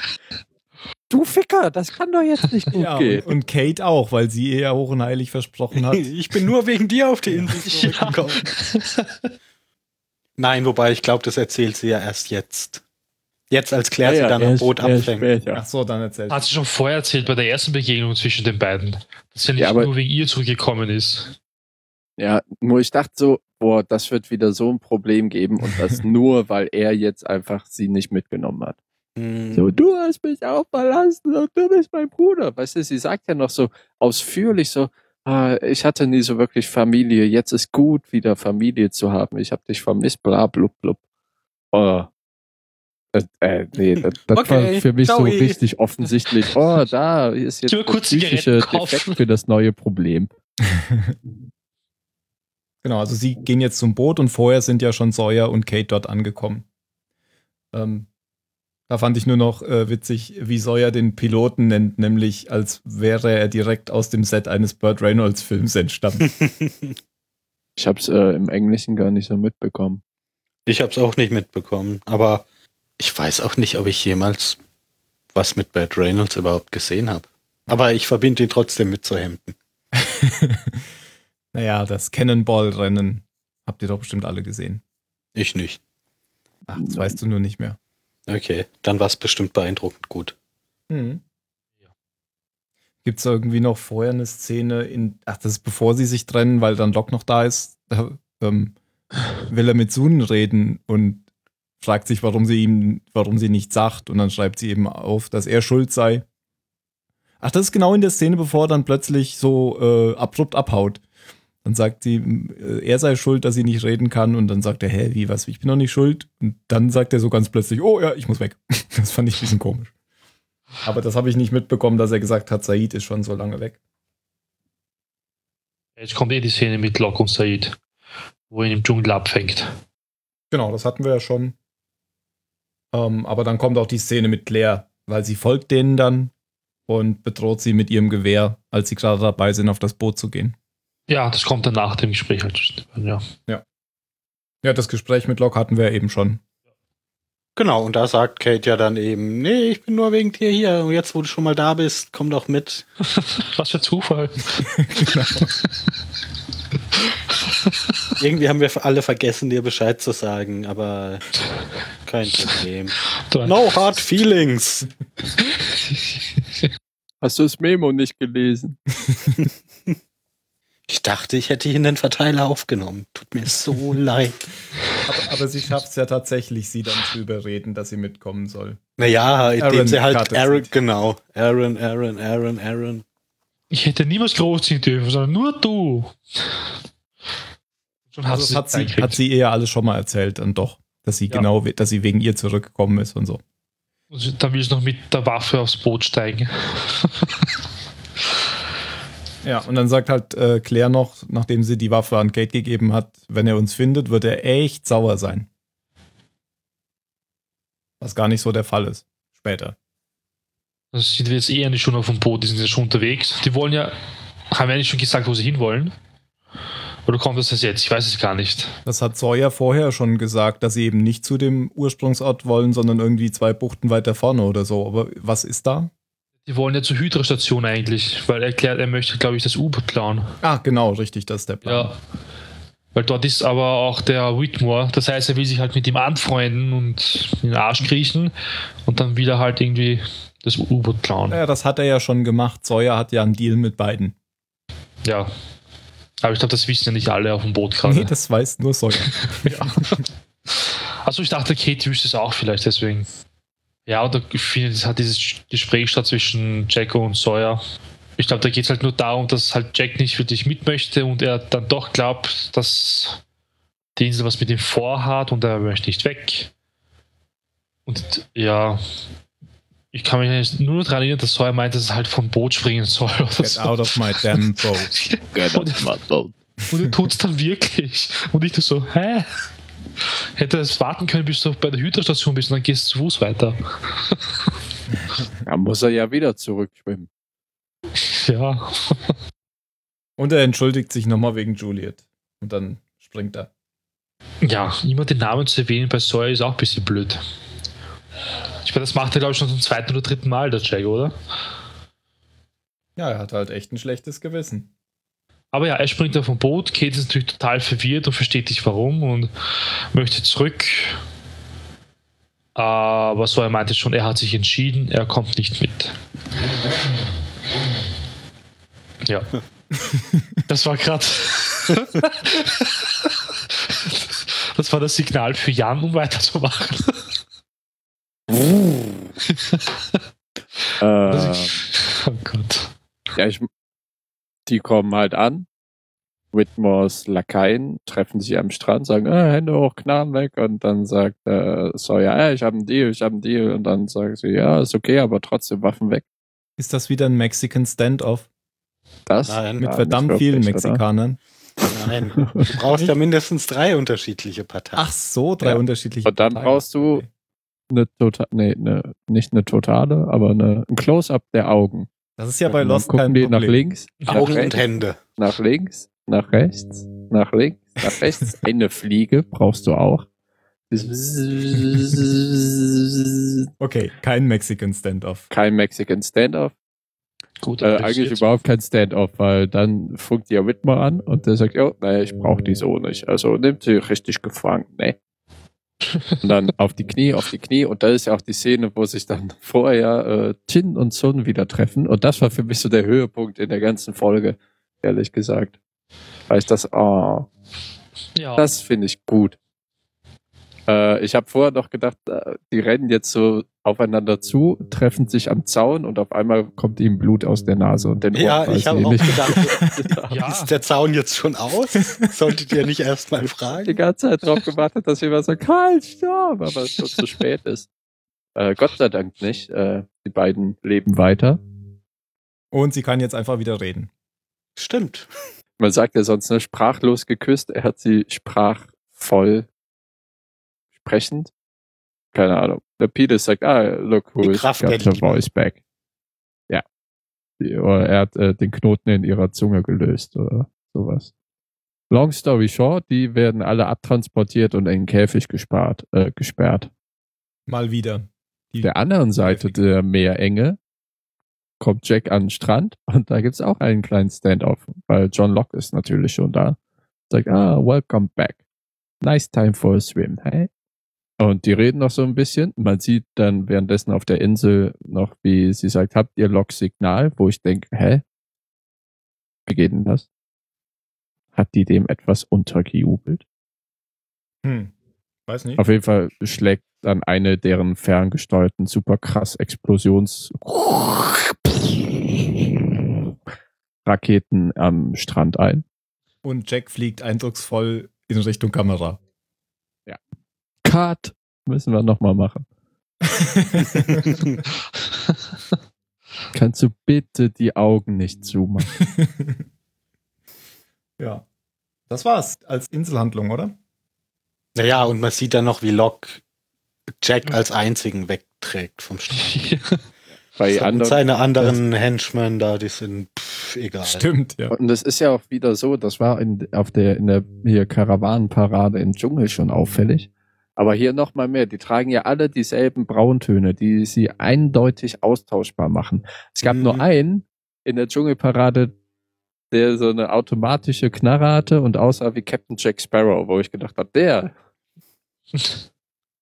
du Ficker, das kann doch jetzt nicht gut ja, gehen. Und, und Kate auch, weil sie ihr ja hoch und heilig versprochen hat. Ich bin nur wegen dir auf die Insel zurückgekommen. Ja. Nein, wobei ich glaube, das erzählt sie ja erst jetzt. Jetzt, als Claire ja, sie dann am Boot abfängt. Ja. Ach so, dann erzählt. Hat sie schon vorher erzählt, bei der ersten Begegnung zwischen den beiden, dass sie nicht ja, nur wegen ihr zurückgekommen ist. Ja, nur ich dachte so, boah, das wird wieder so ein Problem geben und das nur, weil er jetzt einfach sie nicht mitgenommen hat. So, du hast mich auch verlassen und du bist mein Bruder. Weißt du, sie sagt ja noch so ausführlich so, ah, ich hatte nie so wirklich Familie, jetzt ist gut, wieder Familie zu haben. Ich hab dich vermisst, bla, blub, blub. Oh. Äh, äh, nee, das, das okay, war für mich sorry. So richtig offensichtlich. Oh, da ist jetzt der psychische Defekt für das neue Problem. Genau, also sie gehen jetzt zum Boot und vorher sind ja schon Sawyer und Kate dort angekommen. Ähm, Da fand ich nur noch äh, witzig, wie Sawyer den Piloten nennt, nämlich als wäre er direkt aus dem Set eines Burt Reynolds-Films entstammt. Ich hab's äh, im Englischen gar nicht so mitbekommen. Ich hab's auch nicht mitbekommen, aber ich weiß auch nicht, ob ich jemals was mit Burt Reynolds überhaupt gesehen habe. Aber ich verbinde ihn trotzdem mit zu Hemden. Naja, das Cannonball-Rennen habt ihr doch bestimmt alle gesehen. Ich nicht. Ach, das weißt du nur nicht mehr. Okay, dann war es bestimmt beeindruckend gut. Mhm. Ja. Gibt es irgendwie noch vorher eine Szene, in, ach, das ist bevor sie sich trennen, weil dann Locke noch da ist, da, ähm, will er mit Sun reden und fragt sich, warum sie ihm, warum sie nichts sagt und dann schreibt sie eben auf, dass er schuld sei. Ach, das ist genau in der Szene, bevor er dann plötzlich so äh, abrupt abhaut. Dann sagt sie, er sei schuld, dass sie nicht reden kann. Und dann sagt er, hä, wie, was, ich bin doch nicht schuld. Und dann sagt er so ganz plötzlich, oh ja, ich muss weg. Das fand ich ein bisschen komisch. Aber das habe ich nicht mitbekommen, dass er gesagt hat, Sayid ist schon so lange weg. Jetzt kommt eh die Szene mit Locke und Sayid, wo ihn im Dschungel abfängt. Genau, das hatten wir ja schon. Ähm, aber dann kommt auch die Szene mit Claire, weil sie folgt denen dann und bedroht sie mit ihrem Gewehr, als sie gerade dabei sind, auf das Boot zu gehen. Ja, das kommt dann nach dem Gespräch halt. Ja. Ja. Ja, das Gespräch mit Locke hatten wir eben schon. Genau, und da sagt Kate ja dann eben, nee, ich bin nur wegen dir hier. Und jetzt, wo du schon mal da bist, komm doch mit. Was für Zufall. Genau. Irgendwie haben wir alle vergessen, dir Bescheid zu sagen, aber kein Problem. No hard feelings. Hast du das Memo nicht gelesen? Ich dachte, ich hätte ihn den Verteiler aufgenommen. Tut mir so leid. Aber, aber sie schafft es ja tatsächlich, sie dann zu überreden, dass sie mitkommen soll. Naja, indem sie halt Aaron, genau. Aaron, Aaron, Aaron, Aaron. Ich hätte niemals großziehen dürfen, sondern nur du. Schon also hat, sie, hat sie ihr ja alles schon mal erzählt, dann doch. dass sie ja. genau, dass sie wegen ihr zurückgekommen ist und so. Und dann will ich noch mit der Waffe aufs Boot steigen. Ja, und dann sagt halt äh, Claire noch, nachdem sie die Waffe an Kate gegeben hat, wenn er uns findet, wird er echt sauer sein. Was gar nicht so der Fall ist. Später. Das sind wir jetzt eh nicht schon auf dem Boot, die sind ja schon unterwegs. Die wollen ja, haben ja nicht schon gesagt, wo sie hinwollen. Oder kommt das jetzt? Ich weiß es gar nicht. Das hat Sawyer vorher schon gesagt, dass sie eben nicht zu dem Ursprungsort wollen, sondern irgendwie zwei Buchten weiter vorne oder so. Aber was ist da? Die wollen ja zur Hydra-Station eigentlich, weil er erklärt, er möchte, glaube ich, das U-Boot klauen. Ah, genau, richtig, das ist der Plan. Ja, weil dort ist aber auch der Widmore, das heißt, er will sich halt mit ihm anfreunden und in den Arsch kriechen und dann wieder halt irgendwie das U-Boot klauen. Ja, das hat er ja schon gemacht. Sawyer hat ja einen Deal mit beiden. Ja, aber ich glaube, das wissen ja nicht alle auf dem Boot gerade. Nee, das weiß nur Sawyer. Ja. Achso, ich dachte, Kate wüsste es auch vielleicht deswegen. Ja, und da findet halt dieses Gespräch statt zwischen Jack und Sawyer. Ich glaube, da geht es halt nur darum, dass halt Jack nicht wirklich mit möchte und er dann doch glaubt, dass die Insel was mit ihm vorhat und er möchte nicht weg. Und ja, ich kann mich nur daran erinnern, dass Sawyer meint, dass er halt vom Boot springen soll. Oder Get so. out of my damn boat. Get out of my boat. Und er tut es dann wirklich. Und ich so, hä? Hätte es warten können, bis du bei der Hydra-Station bist und dann gehst du zu Fuß weiter. Dann muss er ja wieder zurückschwimmen. Ja. Und er entschuldigt sich nochmal wegen Juliet. Und dann springt er. Ja, immer den Namen zu erwähnen bei Sawyer ist auch ein bisschen blöd. Ich meine, das macht er, glaube ich, schon zum zweiten oder dritten Mal, der Jack, oder? Ja, er hat halt echt ein schlechtes Gewissen. Aber ja, er springt auf dem Boot, Kate ist natürlich total verwirrt und versteht nicht warum und möchte zurück. Aber so, er meinte schon, er hat sich entschieden, er kommt nicht mit. Ja. Das war gerade... Das war das Signal für Jan, um weiterzumachen. äh, oh Gott. Ja, ich... Die kommen halt an, Widmores Lakaien treffen sich am Strand, sagen, ah, Hände hoch, Knarren weg, und dann sagt äh, Sawyer, ah, ich habe einen Deal, ich habe einen Deal, und dann sagen sie, ja, ist okay, aber trotzdem Waffen weg. Ist das wieder ein Mexican Standoff? Das? Nein, mit verdammt vielen Mexikanern. Oder? Nein, du brauchst ja mindestens drei unterschiedliche Parteien. Ach so, drei ja. unterschiedliche und Parteien. Und dann brauchst du okay. eine total, nee, eine, nicht eine totale, aber eine, ein Close-Up der Augen. Das ist ja bei Lost kein Problem. Nach links, Augen und Hände. Nach links, nach rechts, nach links, nach rechts. Eine Fliege brauchst du auch. Okay, kein Mexican Standoff. Kein Mexican Standoff. Gut, äh, eigentlich überhaupt kein Standoff, weil dann funkt ja Widmore an und der sagt, oh, naja, ich brauche die so nicht. Also nimmt sie richtig gefangen, ne? Und dann auf die Knie, auf die Knie. Und da ist ja auch die Szene, wo sich dann vorher äh, Jin und Sun wieder treffen. Und das war für mich so der Höhepunkt in der ganzen Folge, ehrlich gesagt. Weil ich das, oh, ja. das finde ich gut. Äh, ich habe vorher noch gedacht, die rennen jetzt so aufeinander zu, treffen sich am Zaun und auf einmal kommt ihm Blut aus der Nase und den Ohren. Ja, ich habe auch gedacht, ja. Ist der Zaun jetzt schon aus? Solltet ihr nicht erstmal fragen? Die ganze Zeit drauf gewartet, dass jemand so kalt stopp, aber es schon zu spät ist. Äh, Gott sei Dank nicht. Äh, die beiden leben weiter. Und sie kann jetzt einfach wieder reden. Stimmt. Man sagt ja sonst, ne, sprachlos geküsst, er hat sie sprachvoll sprechend. Keine Ahnung. Der Peter sagt, ah, look, who is got the voice back. Ja. Die, oder er hat äh, den Knoten in ihrer Zunge gelöst oder sowas. Long story short, die werden alle abtransportiert und in einen Käfig gespart, äh, gesperrt. Mal wieder. Auf der anderen Seite der Meerenge kommt Jack an den Strand und da gibt es auch einen kleinen Standoff, weil John Locke ist natürlich schon da. Sagt, ah, welcome back. Nice time for a swim, hey? Und die reden noch so ein bisschen. Man sieht dann währenddessen auf der Insel noch, wie sie sagt, habt ihr Log-Signal? Wo ich denke, hä? Wie geht denn das? Hat die dem etwas untergejubelt? Hm, weiß nicht. Auf jeden Fall schlägt dann eine deren ferngesteuerten super krass Explosions Raketen am Strand ein. Und Jack fliegt eindrucksvoll in Richtung Kamera. Ja. Cut. Müssen wir nochmal machen. Kannst du bitte die Augen nicht zumachen? Ja. Das war's als Inselhandlung, oder? Naja, und man sieht dann noch, wie Locke Jack als einzigen wegträgt vom Strand. Ja. Bei anderen, seine anderen Henchmen da, die sind pff, egal. Stimmt, ja. Und das ist ja auch wieder so, das war in, auf der, in der hier Karawanenparade im Dschungel schon auffällig. Aber hier nochmal mehr, die tragen ja alle dieselben Brauntöne, die sie eindeutig austauschbar machen. Es gab mhm. nur einen in der Dschungelparade, der so eine automatische Knarre hatte und aussah wie Captain Jack Sparrow, wo ich gedacht habe, der...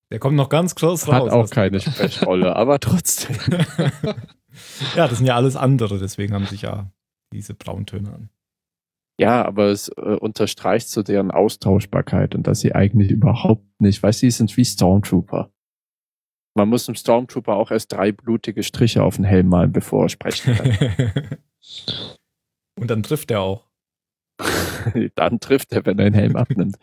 Der kommt noch ganz close raus. Hat auch keine Sprechrolle, aber trotzdem. Ja, das sind ja alles andere, deswegen haben sich ja diese Brauntöne an. Ja, aber es äh, unterstreicht so deren Austauschbarkeit und dass sie eigentlich überhaupt nicht, weißt du, sie sind wie Stormtrooper. Man muss einem Stormtrooper auch erst drei blutige Striche auf den Helm malen, bevor er sprechen kann. Und dann trifft er auch. Dann trifft er, wenn er den Helm abnimmt.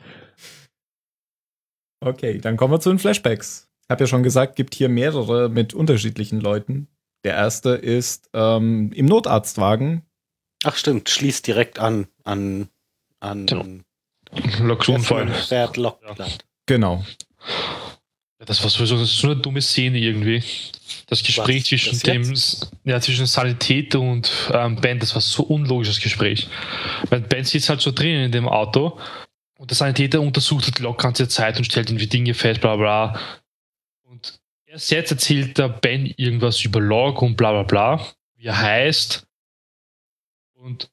Okay, dann kommen wir zu den Flashbacks. Ich habe ja schon gesagt, gibt hier mehrere mit unterschiedlichen Leuten. Der erste ist ähm, im Notarztwagen. Ach stimmt, schließt direkt an an an Lockdown-Fall. Lock- ja. Genau. Das war sowieso das ist so eine dumme Szene irgendwie. Das Gespräch was, zwischen das dem, ja, zwischen Sanitäter und ähm, Ben, das war so unlogisches Gespräch. Weil Ben sitzt halt so drin in dem Auto. Und der Sanitäter untersucht halt Locke ganze Zeit und stellt irgendwie Dinge fest, bla bla. Und erst jetzt erzählt der Ben irgendwas über Locke und bla bla bla, wie er heißt. Und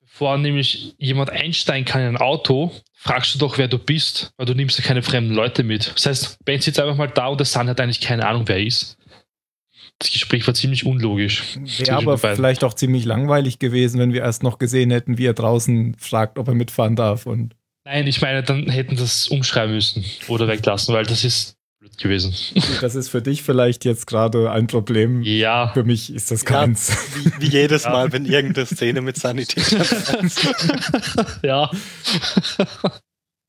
bevor nämlich jemand einsteigen kann in ein Auto, fragst du doch, wer du bist, weil du nimmst ja keine fremden Leute mit. Das heißt, Ben sitzt einfach mal da und der Sun hat eigentlich keine Ahnung, wer er ist. Das Gespräch war ziemlich unlogisch. Wäre aber vielleicht auch ziemlich langweilig gewesen, wenn wir erst noch gesehen hätten, wie er draußen fragt, ob er mitfahren darf und nein, ich meine, dann hätten das umschreiben müssen oder weglassen, weil das ist blöd gewesen. Das ist für dich vielleicht jetzt gerade ein Problem. Ja. Für mich ist das ganz. Ja, wie, wie jedes ja. Mal, wenn irgendeine Szene mit Sanitätern Ja.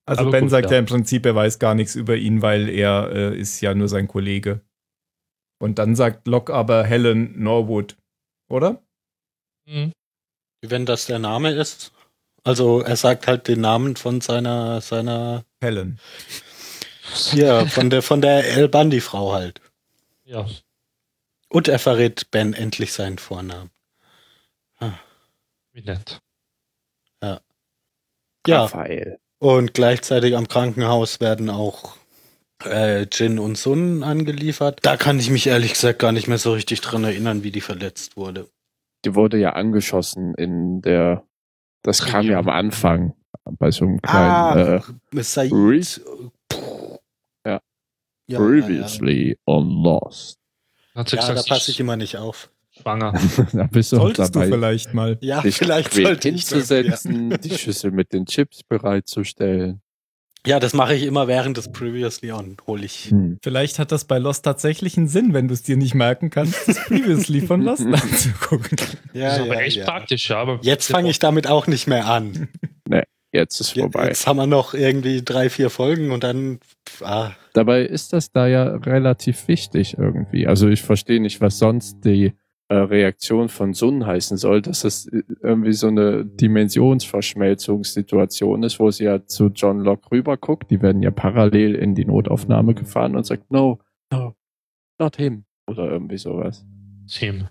Also aber Ben gut, sagt ja. ja im Prinzip, er weiß gar nichts über ihn, weil er äh, ist ja nur sein Kollege. Und dann sagt Locke aber Helen Norwood, oder? Mhm. Wenn das der Name ist. Also er sagt halt den Namen von seiner seiner Helen. Ja, von der von der El Bundy-Frau halt. Ja. Und er verrät Ben endlich seinen Vornamen. Ah. Wie nett. Ja. Ja. Raphael. Und gleichzeitig am Krankenhaus werden auch äh, Jin und Sun angeliefert. Da kann ich mich ehrlich gesagt gar nicht mehr so richtig dran erinnern, wie die verletzt wurde. Die wurde ja angeschossen in der. Das kam ja am Anfang bei so einem kleinen ah, äh, Sayid. Re- ja. Ja, Previously ja, ja. on Lost. Hat ja, gesagt, da passe ich immer nicht auf. Schwanger. Da bist du Solltest dabei, du vielleicht mal. Ja, dich vielleicht sollte ich hinzusetzen, ja. Die Schüssel mit den Chips bereitzustellen. Ja, das mache ich immer während des Previously on, hole ich. Hm. Vielleicht hat das bei Lost tatsächlich einen Sinn, wenn du es dir nicht merken kannst, das Previously von Lost anzugucken. Ja, das ist ja, aber echt ja. praktisch. Aber jetzt fange ich damit auch nicht mehr an. Nee, jetzt ist vorbei. Jetzt haben wir noch irgendwie drei, vier Folgen und dann... Ah. Dabei ist das da ja relativ wichtig irgendwie. Also ich verstehe nicht, was sonst die äh, Reaktion von Sun heißen soll, dass das irgendwie so eine Dimensionsverschmelzungssituation ist, wo sie ja zu John Locke rüber guckt. Die werden ja parallel in die Notaufnahme gefahren und sagt, no, no, not him. Oder irgendwie sowas. It's him.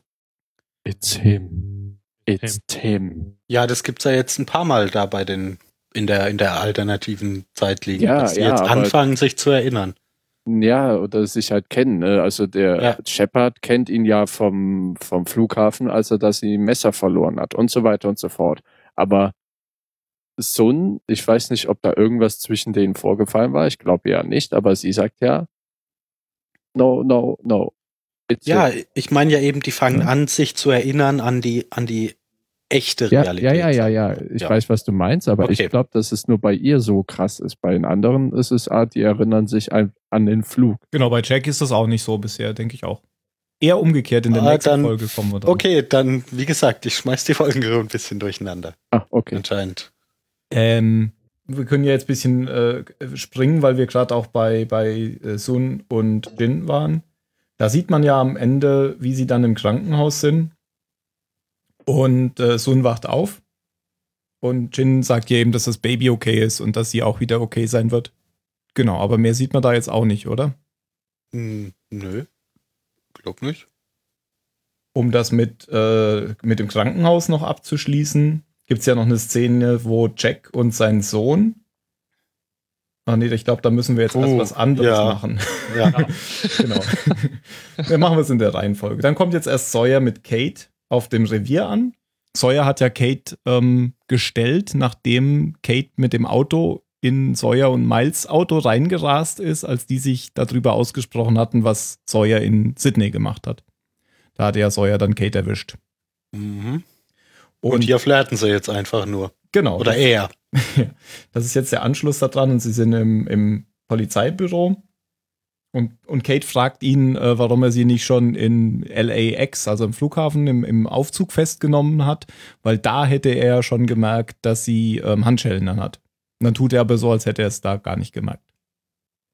It's him. It's him. him. Ja, das gibt's ja jetzt ein paar Mal da bei den, in der, in der alternativen Zeitlinie, ja, dass sie ja, jetzt anfangen, sich zu erinnern. Ja, oder sich halt kennen. Ne? Also der ja. Shepard kennt ihn ja vom, vom Flughafen, als er das Messer verloren hat und so weiter und so fort. Aber Sun, ich weiß nicht, ob da irgendwas zwischen denen vorgefallen war. Ich glaube ja nicht, aber sie sagt ja no, no, no. It's ja, it. Ich meine ja eben, die fangen ja. an, sich zu erinnern an die, an die echte Realität. Ja, ja, ja, ja. ja. Ich ja. weiß, was du meinst, aber okay. ich glaube, dass es nur bei ihr so krass ist. Bei den anderen ist es, ah, die erinnern sich an, an den Flug. Genau, bei Jack ist das auch nicht so bisher, denke ich auch. Eher umgekehrt, in der ah, nächsten dann, Folge kommen wir dann. Okay, dann, wie gesagt, ich schmeiß die Folgen ein bisschen durcheinander. Ah, okay. Anscheinend. Ähm, wir können ja jetzt ein bisschen äh, springen, weil wir gerade auch bei, bei äh, Sun und Jin waren. Da sieht man ja am Ende, wie sie dann im Krankenhaus sind. Und äh, Sun wacht auf. Und Jin sagt ja eben, dass das Baby okay ist und dass sie auch wieder okay sein wird. Genau, aber mehr sieht man da jetzt auch nicht, oder? Hm, nö, glaub nicht. Um das mit, äh, mit dem Krankenhaus noch abzuschließen, gibt es ja noch eine Szene, wo Jack und sein Sohn... Ach nee, ich glaube, da müssen wir jetzt oh, erst was anderes ja. machen. Ja. Genau. Dann machen wir es in der Reihenfolge. Dann kommt jetzt erst Sawyer mit Kate auf dem Revier an. Sawyer hat ja Kate ähm, gestellt, nachdem Kate mit dem Auto in Sawyer und Miles Auto reingerast ist, als die sich darüber ausgesprochen hatten, was Sawyer in Sydney gemacht hat. Da hat ja Sawyer dann Kate erwischt. Mhm. Und, und hier flirten sie jetzt einfach nur. Genau. Oder er. Das ist jetzt der Anschluss daran und sie sind im, im Polizeibüro und, und Kate fragt ihn, äh, warum er sie nicht schon in L A X, also im Flughafen, im, im Aufzug festgenommen hat, weil da hätte er schon gemerkt, dass sie ähm, Handschellen dann hat. Und dann tut er aber so, als hätte er es da gar nicht gemerkt.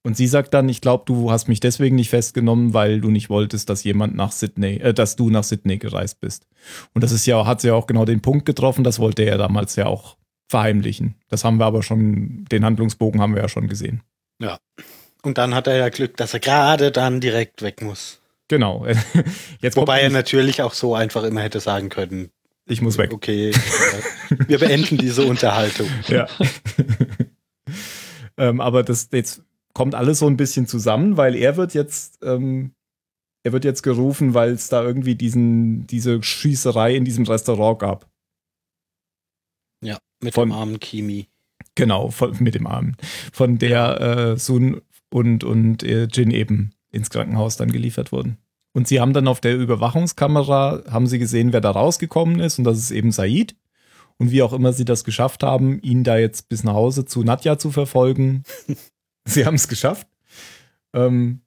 Und sie sagt dann, ich glaube, du hast mich deswegen nicht festgenommen, weil du nicht wolltest, dass jemand nach Sydney, äh, dass du nach Sydney gereist bist. Und das ist ja, hat sie ja auch genau den Punkt getroffen, das wollte er damals ja auch verheimlichen. Das haben wir aber schon, den Handlungsbogen haben wir ja schon gesehen. Ja. Und dann hat er ja Glück, dass er gerade dann direkt weg muss. Genau. Jetzt wobei er natürlich auch so einfach immer hätte sagen können. Ich muss weg. Okay, wir beenden diese Unterhaltung. Ja. ähm, aber das jetzt kommt alles so ein bisschen zusammen, weil er wird jetzt ähm, er wird jetzt gerufen, weil es da irgendwie diesen diese Schießerei in diesem Restaurant gab. Ja, mit von, dem armen Kimi. Genau, von, mit dem armen. Von der äh, Sun und, und äh, Jin eben ins Krankenhaus dann geliefert wurden. Und sie haben dann auf der Überwachungskamera, haben sie gesehen, wer da rausgekommen ist. Und das ist eben Sayid. Und wie auch immer sie das geschafft haben, ihn da jetzt bis nach Hause zu Nadja zu verfolgen. Sie haben es geschafft. Ähm,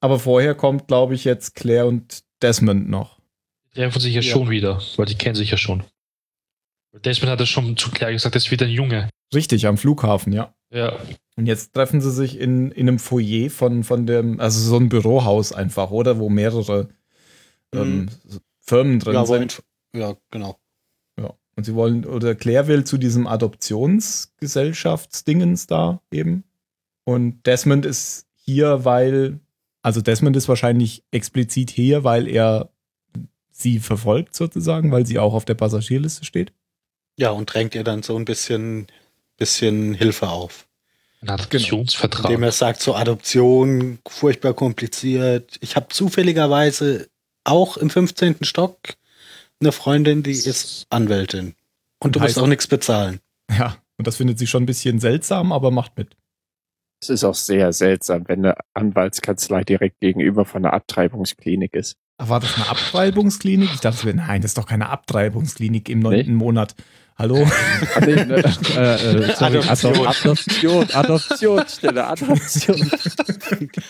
aber vorher kommt, glaube ich, jetzt Claire und Desmond noch. Die treffen sich ja, ja schon wieder, weil die kennen sich ja schon. Desmond hat das schon zu Claire gesagt, das ist wieder ein Junge. Richtig, am Flughafen, ja. Ja. Und jetzt treffen sie sich in, in einem Foyer von, von dem, also so ein Bürohaus einfach, oder? Wo mehrere ähm, mhm. Firmen drin ja, sind. Mit, ja, genau. Ja. Und sie wollen, oder Claire will zu diesem Adoptionsgesellschaftsdingens da eben. Und Desmond ist hier, weil, also Desmond ist wahrscheinlich explizit hier, weil er sie verfolgt sozusagen, weil sie auch auf der Passagierliste steht. Ja, und drängt ihr dann so ein bisschen, bisschen Hilfe auf. Ein Adoptionsvertrag. Indem er sagt, so Adoption, furchtbar kompliziert. Ich habe zufälligerweise auch im fünfzehnten Stock eine Freundin, die ist Anwältin. Und du musst auch nichts bezahlen. Ja, und das findet sie schon ein bisschen seltsam, aber macht mit. Es ist auch sehr seltsam, wenn eine Anwaltskanzlei direkt gegenüber von einer Abtreibungsklinik ist. Ach, war das eine Abtreibungsklinik? Ich dachte, nein, das ist doch keine Abtreibungsklinik im neunten nee. Monat. Hallo? Also, äh, äh, sorry, Adoption. Adoption, Adoption, Stelle, Adoption.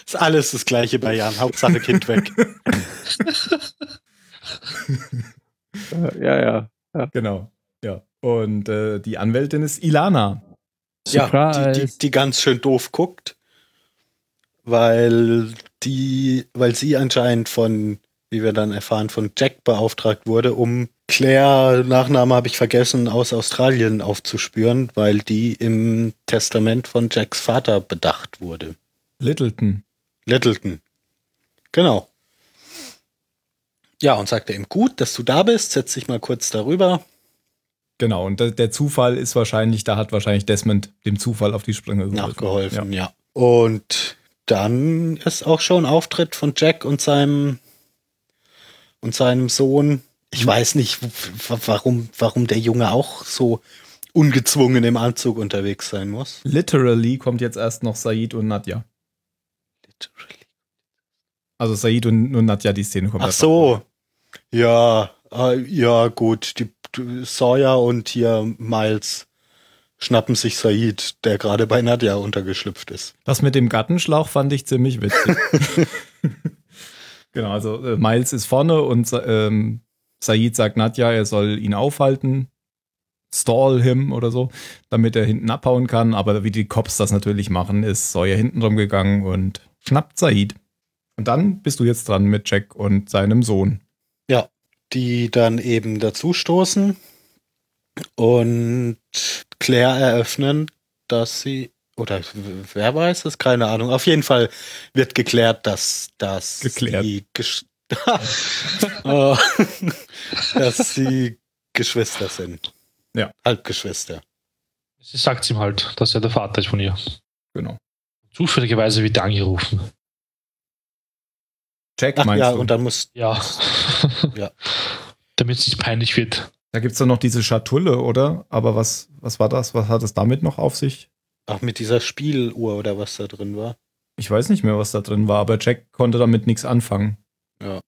Ist alles das Gleiche bei Jan. Hauptsache Kind weg. ja, ja, ja. Genau. Ja. Und äh, die Anwältin ist Ilana. Surprise. Ja, die, die, die ganz schön doof guckt, weil die, weil sie anscheinend von, wie wir dann erfahren, von Jack beauftragt wurde, um Claire, Nachname habe ich vergessen, aus Australien aufzuspüren, weil die im Testament von Jacks Vater bedacht wurde. Littleton. Littleton. Genau. Ja, und sagt er ihm, gut, dass du da bist, setz dich mal kurz darüber. Genau, und der Zufall ist wahrscheinlich, da hat wahrscheinlich Desmond dem Zufall auf die Sprünge nachgeholfen. Ja. ja. Und dann ist auch schon Auftritt von Jack und seinem und seinem Sohn. Ich weiß nicht, warum, warum der Junge auch so ungezwungen im Anzug unterwegs sein muss. Literally kommt jetzt erst noch Sayid und Nadja. Literally. Also Sayid und, und Nadja, die Szene kommt. Ach so. Ja, äh, ja, gut. Die Sawyer und hier Miles schnappen sich Sayid, der gerade bei Nadja untergeschlüpft ist. Das mit dem Gartenschlauch fand ich ziemlich witzig. Genau, also äh, Miles ist vorne und ähm, Sayid sagt Nadja, er soll ihn aufhalten. stall him oder so, damit er hinten abhauen kann. Aber wie die Cops das natürlich machen, ist Sawyer hinten drum gegangen und schnappt Sayid. Und dann bist du jetzt dran mit Jack und seinem Sohn. Ja, die dann eben dazustoßen und Claire eröffnen, dass sie, oder wer weiß es, keine Ahnung. Auf jeden Fall wird geklärt, dass, dass geklärt. sie gesch- dass sie Geschwister sind. Ja. Halbgeschwister. Sie sagt ihm halt, dass er der Vater ist von ihr. Genau. Zufälligerweise wird er angerufen. Jack Ach, meinst ja, du? Und dann muss... Ja. ja. Damit es nicht peinlich wird. Da gibt es dann noch diese Schatulle, oder? Aber was, was war das? Was hat es damit noch auf sich? Ach, mit dieser Spieluhr oder was da drin war? Ich weiß nicht mehr, was da drin war, aber Jack konnte damit nichts anfangen. Ja.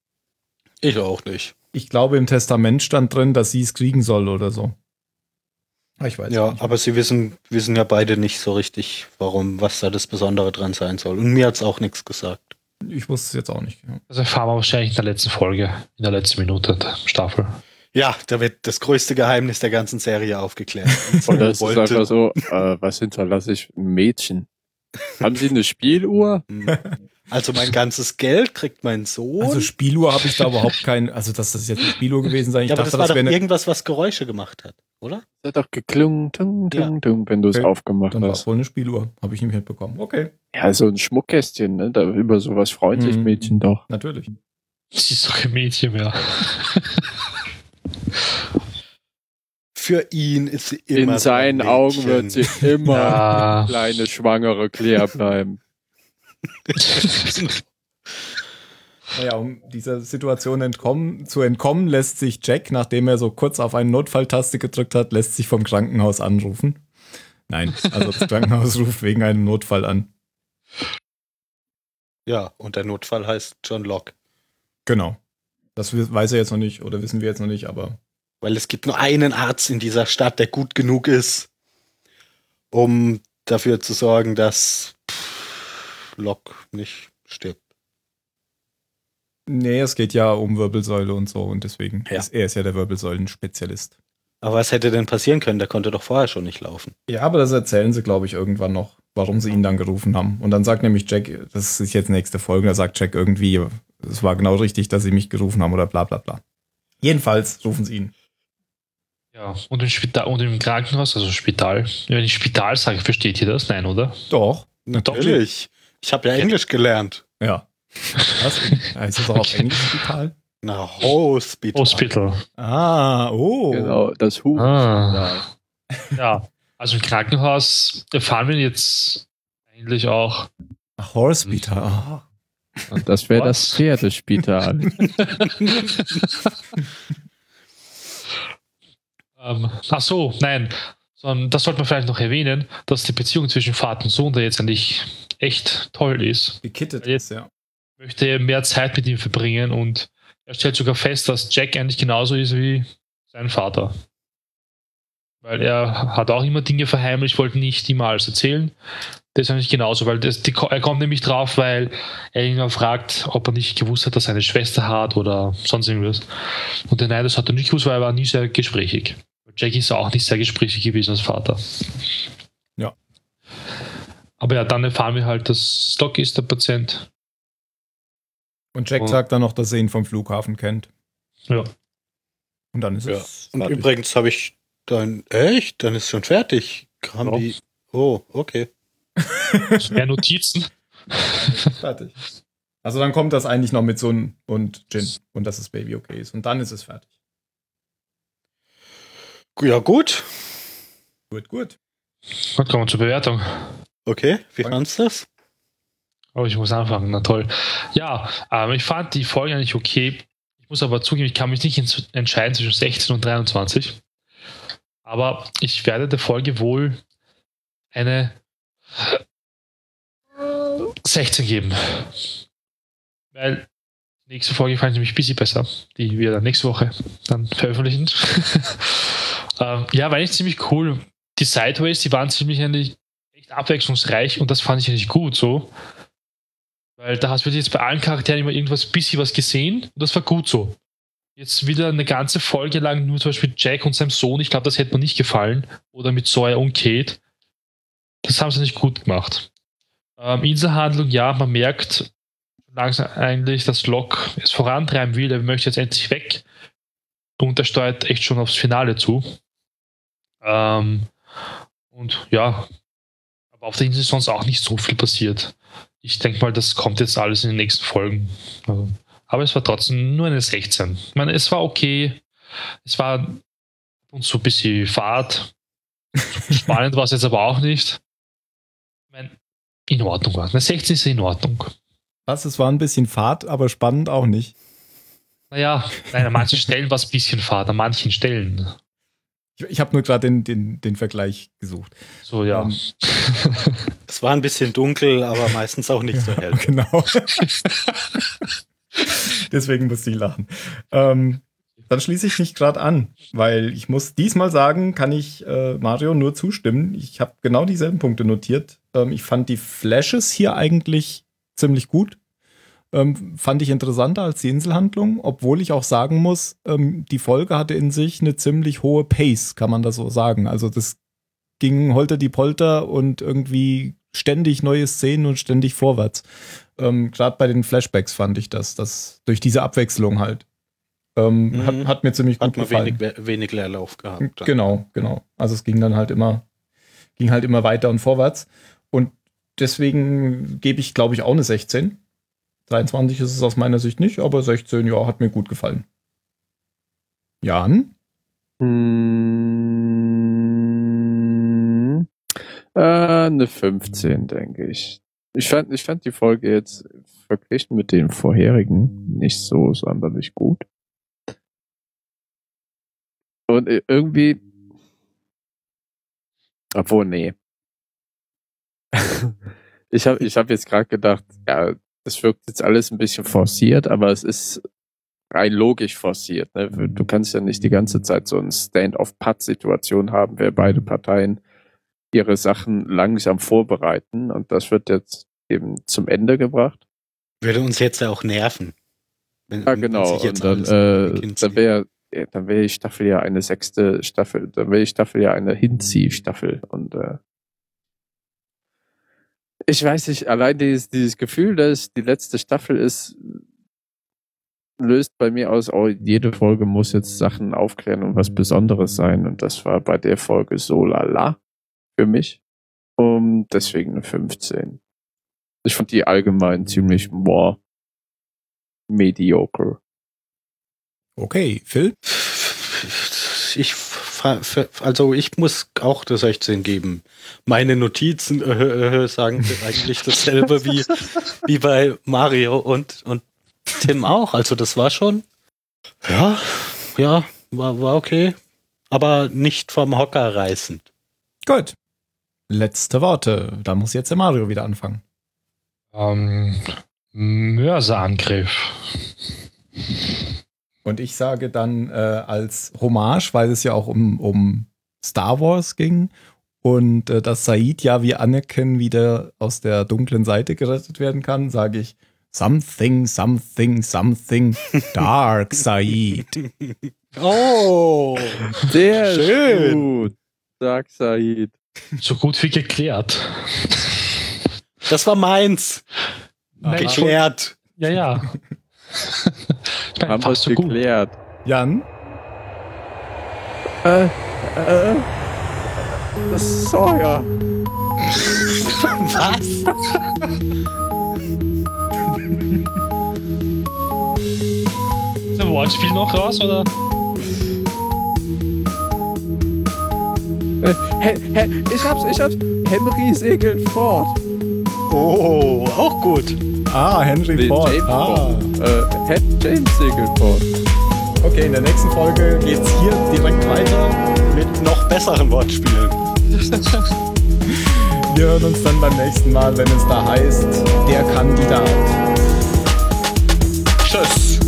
Ich auch nicht. Ich glaube, im Testament stand drin, dass sie es kriegen soll oder so. Ich weiß ja, nicht. Aber sie wissen, wissen ja beide nicht so richtig, warum, was da das Besondere dran sein soll. Und mir hat es auch nichts gesagt. Ich wusste es jetzt auch nicht. Ja. Das erfahren wir wahrscheinlich in der letzten Folge, in der letzten Minute der Staffel. Ja, da wird das größte Geheimnis der ganzen Serie aufgeklärt. Und das ist einfach so, äh, was hinterlasse ich? Mädchen. Haben Sie eine Spieluhr? Also mein ganzes Geld kriegt mein Sohn. Also Spieluhr habe ich da überhaupt keinen, also dass das jetzt eine Spieluhr gewesen sein. Ich ja, dachte, aber das war das doch eine... irgendwas, was Geräusche gemacht hat, oder? Das hat doch geklungen, tung, tung, ja. tung, wenn du es okay. aufgemacht dann hast. Dann war es wohl eine Spieluhr, habe ich nicht mitbekommen. Okay. Ja, so ein Schmuckkästchen, ne? Da, über sowas freut sich mhm. Mädchen doch. Natürlich. Sie ist doch kein Mädchen mehr. Für ihn ist sie immer. In seinen Augen wird sie immer ja. kleine schwangere Claire bleiben. Naja, um dieser Situation entkommen, zu entkommen, lässt sich Jack, nachdem er so kurz auf eine Notfalltaste gedrückt hat, lässt sich vom Krankenhaus anrufen. Nein, also das Krankenhaus ruft wegen einem Notfall an. Ja, und der Notfall heißt John Locke. Genau. Das weiß er jetzt noch nicht, oder wissen wir jetzt noch nicht, aber... Weil es gibt nur einen Arzt in dieser Stadt, der gut genug ist, um dafür zu sorgen, dass Locke nicht stirbt. Nee, es geht ja um Wirbelsäule und so und deswegen ja. ist er ist ja der Wirbelsäulenspezialist. Aber was hätte denn passieren können? Der konnte doch vorher schon nicht laufen. Ja, aber das erzählen sie, glaube ich, irgendwann noch, warum sie ihn dann gerufen haben. Und dann sagt nämlich Jack, das ist jetzt nächste Folge, da sagt Jack irgendwie, es war genau richtig, dass sie mich gerufen haben oder bla bla bla. Jedenfalls rufen sie ihn. Ja, und im Spital und im Krankenhaus, also Spital. Wenn ich Spital sage, versteht ihr das? Nein, oder? Doch, natürlich. Doch. Ich habe ja Englisch gelernt. Ja. Was? Heißt das auch auf Englisch Spital? Na, Hospital. Hospital. Ah, oh. Genau, das Hu. Ah. Ja, also im Krankenhaus erfahren wir jetzt eigentlich auch. Ach, Hospital. Und das wäre das vierte Spital. ähm, ach so, nein. Das sollte man vielleicht noch erwähnen, dass die Beziehung zwischen Vater und Sohn da jetzt eigentlich echt toll ist. Gekittet ist, ja. Möchte er mehr Zeit mit ihm verbringen und er stellt sogar fest, dass Jack eigentlich genauso ist wie sein Vater. Weil er hat auch immer Dinge verheimlicht, wollte nicht ihm alles erzählen. Das ist eigentlich genauso, weil das, die, er kommt nämlich drauf, weil er ihn fragt, ob er nicht gewusst hat, dass er eine Schwester hat oder sonst irgendwas. Und nein, das hat er nicht gewusst, weil er war nie sehr gesprächig. Jack ist auch nicht sehr gesprächig gewesen als Vater. Ja. Aber ja, dann erfahren wir halt, dass Stock ist der Patient. Und Jack und sagt dann noch, dass er ihn vom Flughafen kennt. Ja. Und dann ist ja. es... Und fertig. Übrigens habe ich dann... Echt? Dann ist schon fertig. Haben die, oh, okay. Mehr Notizen. Fertig. Also dann kommt das eigentlich noch mit Sun und Jin und dass das Baby okay ist. Und dann ist es fertig. Ja, gut. Gut, gut. Gut, kommen wir zur Bewertung. Okay, wie fandst du das? Oh, ich muss anfangen, na toll. Ja, ähm, ich fand die Folge eigentlich okay. Ich muss aber zugeben, ich kann mich nicht ins- entscheiden zwischen sechzehn und dreiundzwanzig. Aber ich werde der Folge wohl eine sechzehn geben. Weil die nächste Folge fand ich nämlich ein bisschen besser, die wir dann nächste Woche dann veröffentlichen. Ähm, ja, war eigentlich ziemlich cool. Die Sideways, die waren ziemlich eigentlich echt abwechslungsreich und das fand ich eigentlich gut so. Weil da hast du jetzt bei allen Charakteren immer irgendwas bisschen was gesehen und das war gut so. jetzt wieder eine ganze Folge lang nur zum Beispiel Jack und seinem Sohn, ich glaube, das hätte mir nicht gefallen. Oder mit Sawyer und Kate. Das haben sie nicht gut gemacht. Ähm, Inselhandlung, ja, man merkt langsam eigentlich, dass Locke es vorantreiben will, er möchte jetzt endlich weg. Und er steuert echt schon aufs Finale zu. Ähm, und ja, aber auf der Insel ist sonst auch nicht so viel passiert. Ich denke mal, das kommt jetzt alles in den nächsten Folgen. Also, aber es war trotzdem nur eine sechzehn. Ich meine, es war okay. Es war uns so ein bisschen Fahrt. Spannend war es jetzt aber auch nicht. Ich meine, in Ordnung war es. Eine sechzehn ist in Ordnung. Was? Es war ein bisschen Fahrt, aber spannend auch nicht. Naja, nein, an manchen Stellen war es ein bisschen Fahrt, an manchen Stellen. Ich, ich habe nur gerade den, den, den Vergleich gesucht. So, ja. Um, es war ein bisschen dunkel, aber meistens auch nicht so hell. Genau. Deswegen musste ich lachen. Ähm, dann schließe ich mich gerade an, weil ich muss diesmal sagen, kann ich äh, Mario nur zustimmen. Ich habe genau dieselben Punkte notiert. Ähm, ich fand die Flashes hier eigentlich ziemlich gut. Ähm, fand ich interessanter als die Inselhandlung, obwohl ich auch sagen muss, ähm, die Folge hatte in sich eine ziemlich hohe Pace, kann man das so sagen. Also das ging holter die Polter und irgendwie ständig neue Szenen und ständig vorwärts. Ähm, gerade bei den Flashbacks fand ich das, das durch diese Abwechslung halt. Ähm, mhm. hat, hat mir ziemlich hat gut gefallen. Hat wenig, wenig Leerlauf gehabt. Dann. Genau, genau. Also es ging dann halt immer, ging halt immer weiter und vorwärts. Und deswegen gebe ich, glaube ich, auch eine sechzehn. dreiundzwanzig ist es aus meiner Sicht nicht, aber sechzehn, ja, hat mir gut gefallen. Jan? Hm, äh, eine fünfzehn, denke ich. Ich fand, ich fand die Folge jetzt verglichen mit den vorherigen nicht so sonderlich gut. Und irgendwie... Obwohl, nee. ich habe ich hab jetzt gerade gedacht, ja, es wirkt jetzt alles ein bisschen forciert, aber es ist rein logisch forciert. Ne? Du kannst ja nicht die ganze Zeit so eine Stand-of-Putt-Situation haben, wer beide Parteien ihre Sachen langsam vorbereiten. Und das wird jetzt eben zum Ende gebracht. Würde uns jetzt ja auch nerven. Wenn, ja, genau. Wenn und dann, äh, dann wäre ja, dann wär die Staffel ja eine sechste Staffel, dann wäre die Staffel ja eine Hinziehstaffel. Und äh, ich weiß nicht, allein dieses, dieses Gefühl, dass die letzte Staffel ist, löst bei mir aus, oh, jede Folge muss jetzt Sachen aufklären und was Besonderes sein. Und das war bei der Folge so lala für mich. Und deswegen eine fünfzehn. Ich fand die allgemein ziemlich boah, mediocre. Okay, Phil? Ich Also ich muss auch das sechzehn geben. Meine Notizen äh, äh, sagen eigentlich dasselbe wie, wie bei Mario und, und Tim auch. Also das war schon, ja, ja, war, war okay, aber nicht vom Hocker reißend. Gut, letzte Worte. Da muss jetzt der Mario wieder anfangen. Ähm, Mörserangriff. Und ich sage dann äh, als Hommage, weil es ja auch um, um Star Wars ging und äh, dass Sayid ja wie Anakin wieder aus der dunklen Seite gerettet werden kann, sage ich Something, something, something dark, Sayid. Oh, sehr schön. Gut, sagt Sayid. So gut wie geklärt. Das war meins. Nein, geklärt. Ja, ja. Ich mein, haben wir es geklärt. Gut. Jan? Äh, äh, das ist Sawyer. Was? Ist der Wortspiel noch raus, oder? Äh, he, he, ich hab's, ich hab's. Henry segelt fort. Oh, auch gut. Ah, Henry nee, Ford. James ah. Ford. Äh, James segelt fort. Okay, in der nächsten Folge geht's hier direkt weiter mit noch besseren Wortspielen. Wir hören uns dann beim nächsten Mal, wenn es da heißt, der kann wieder. Tschüss.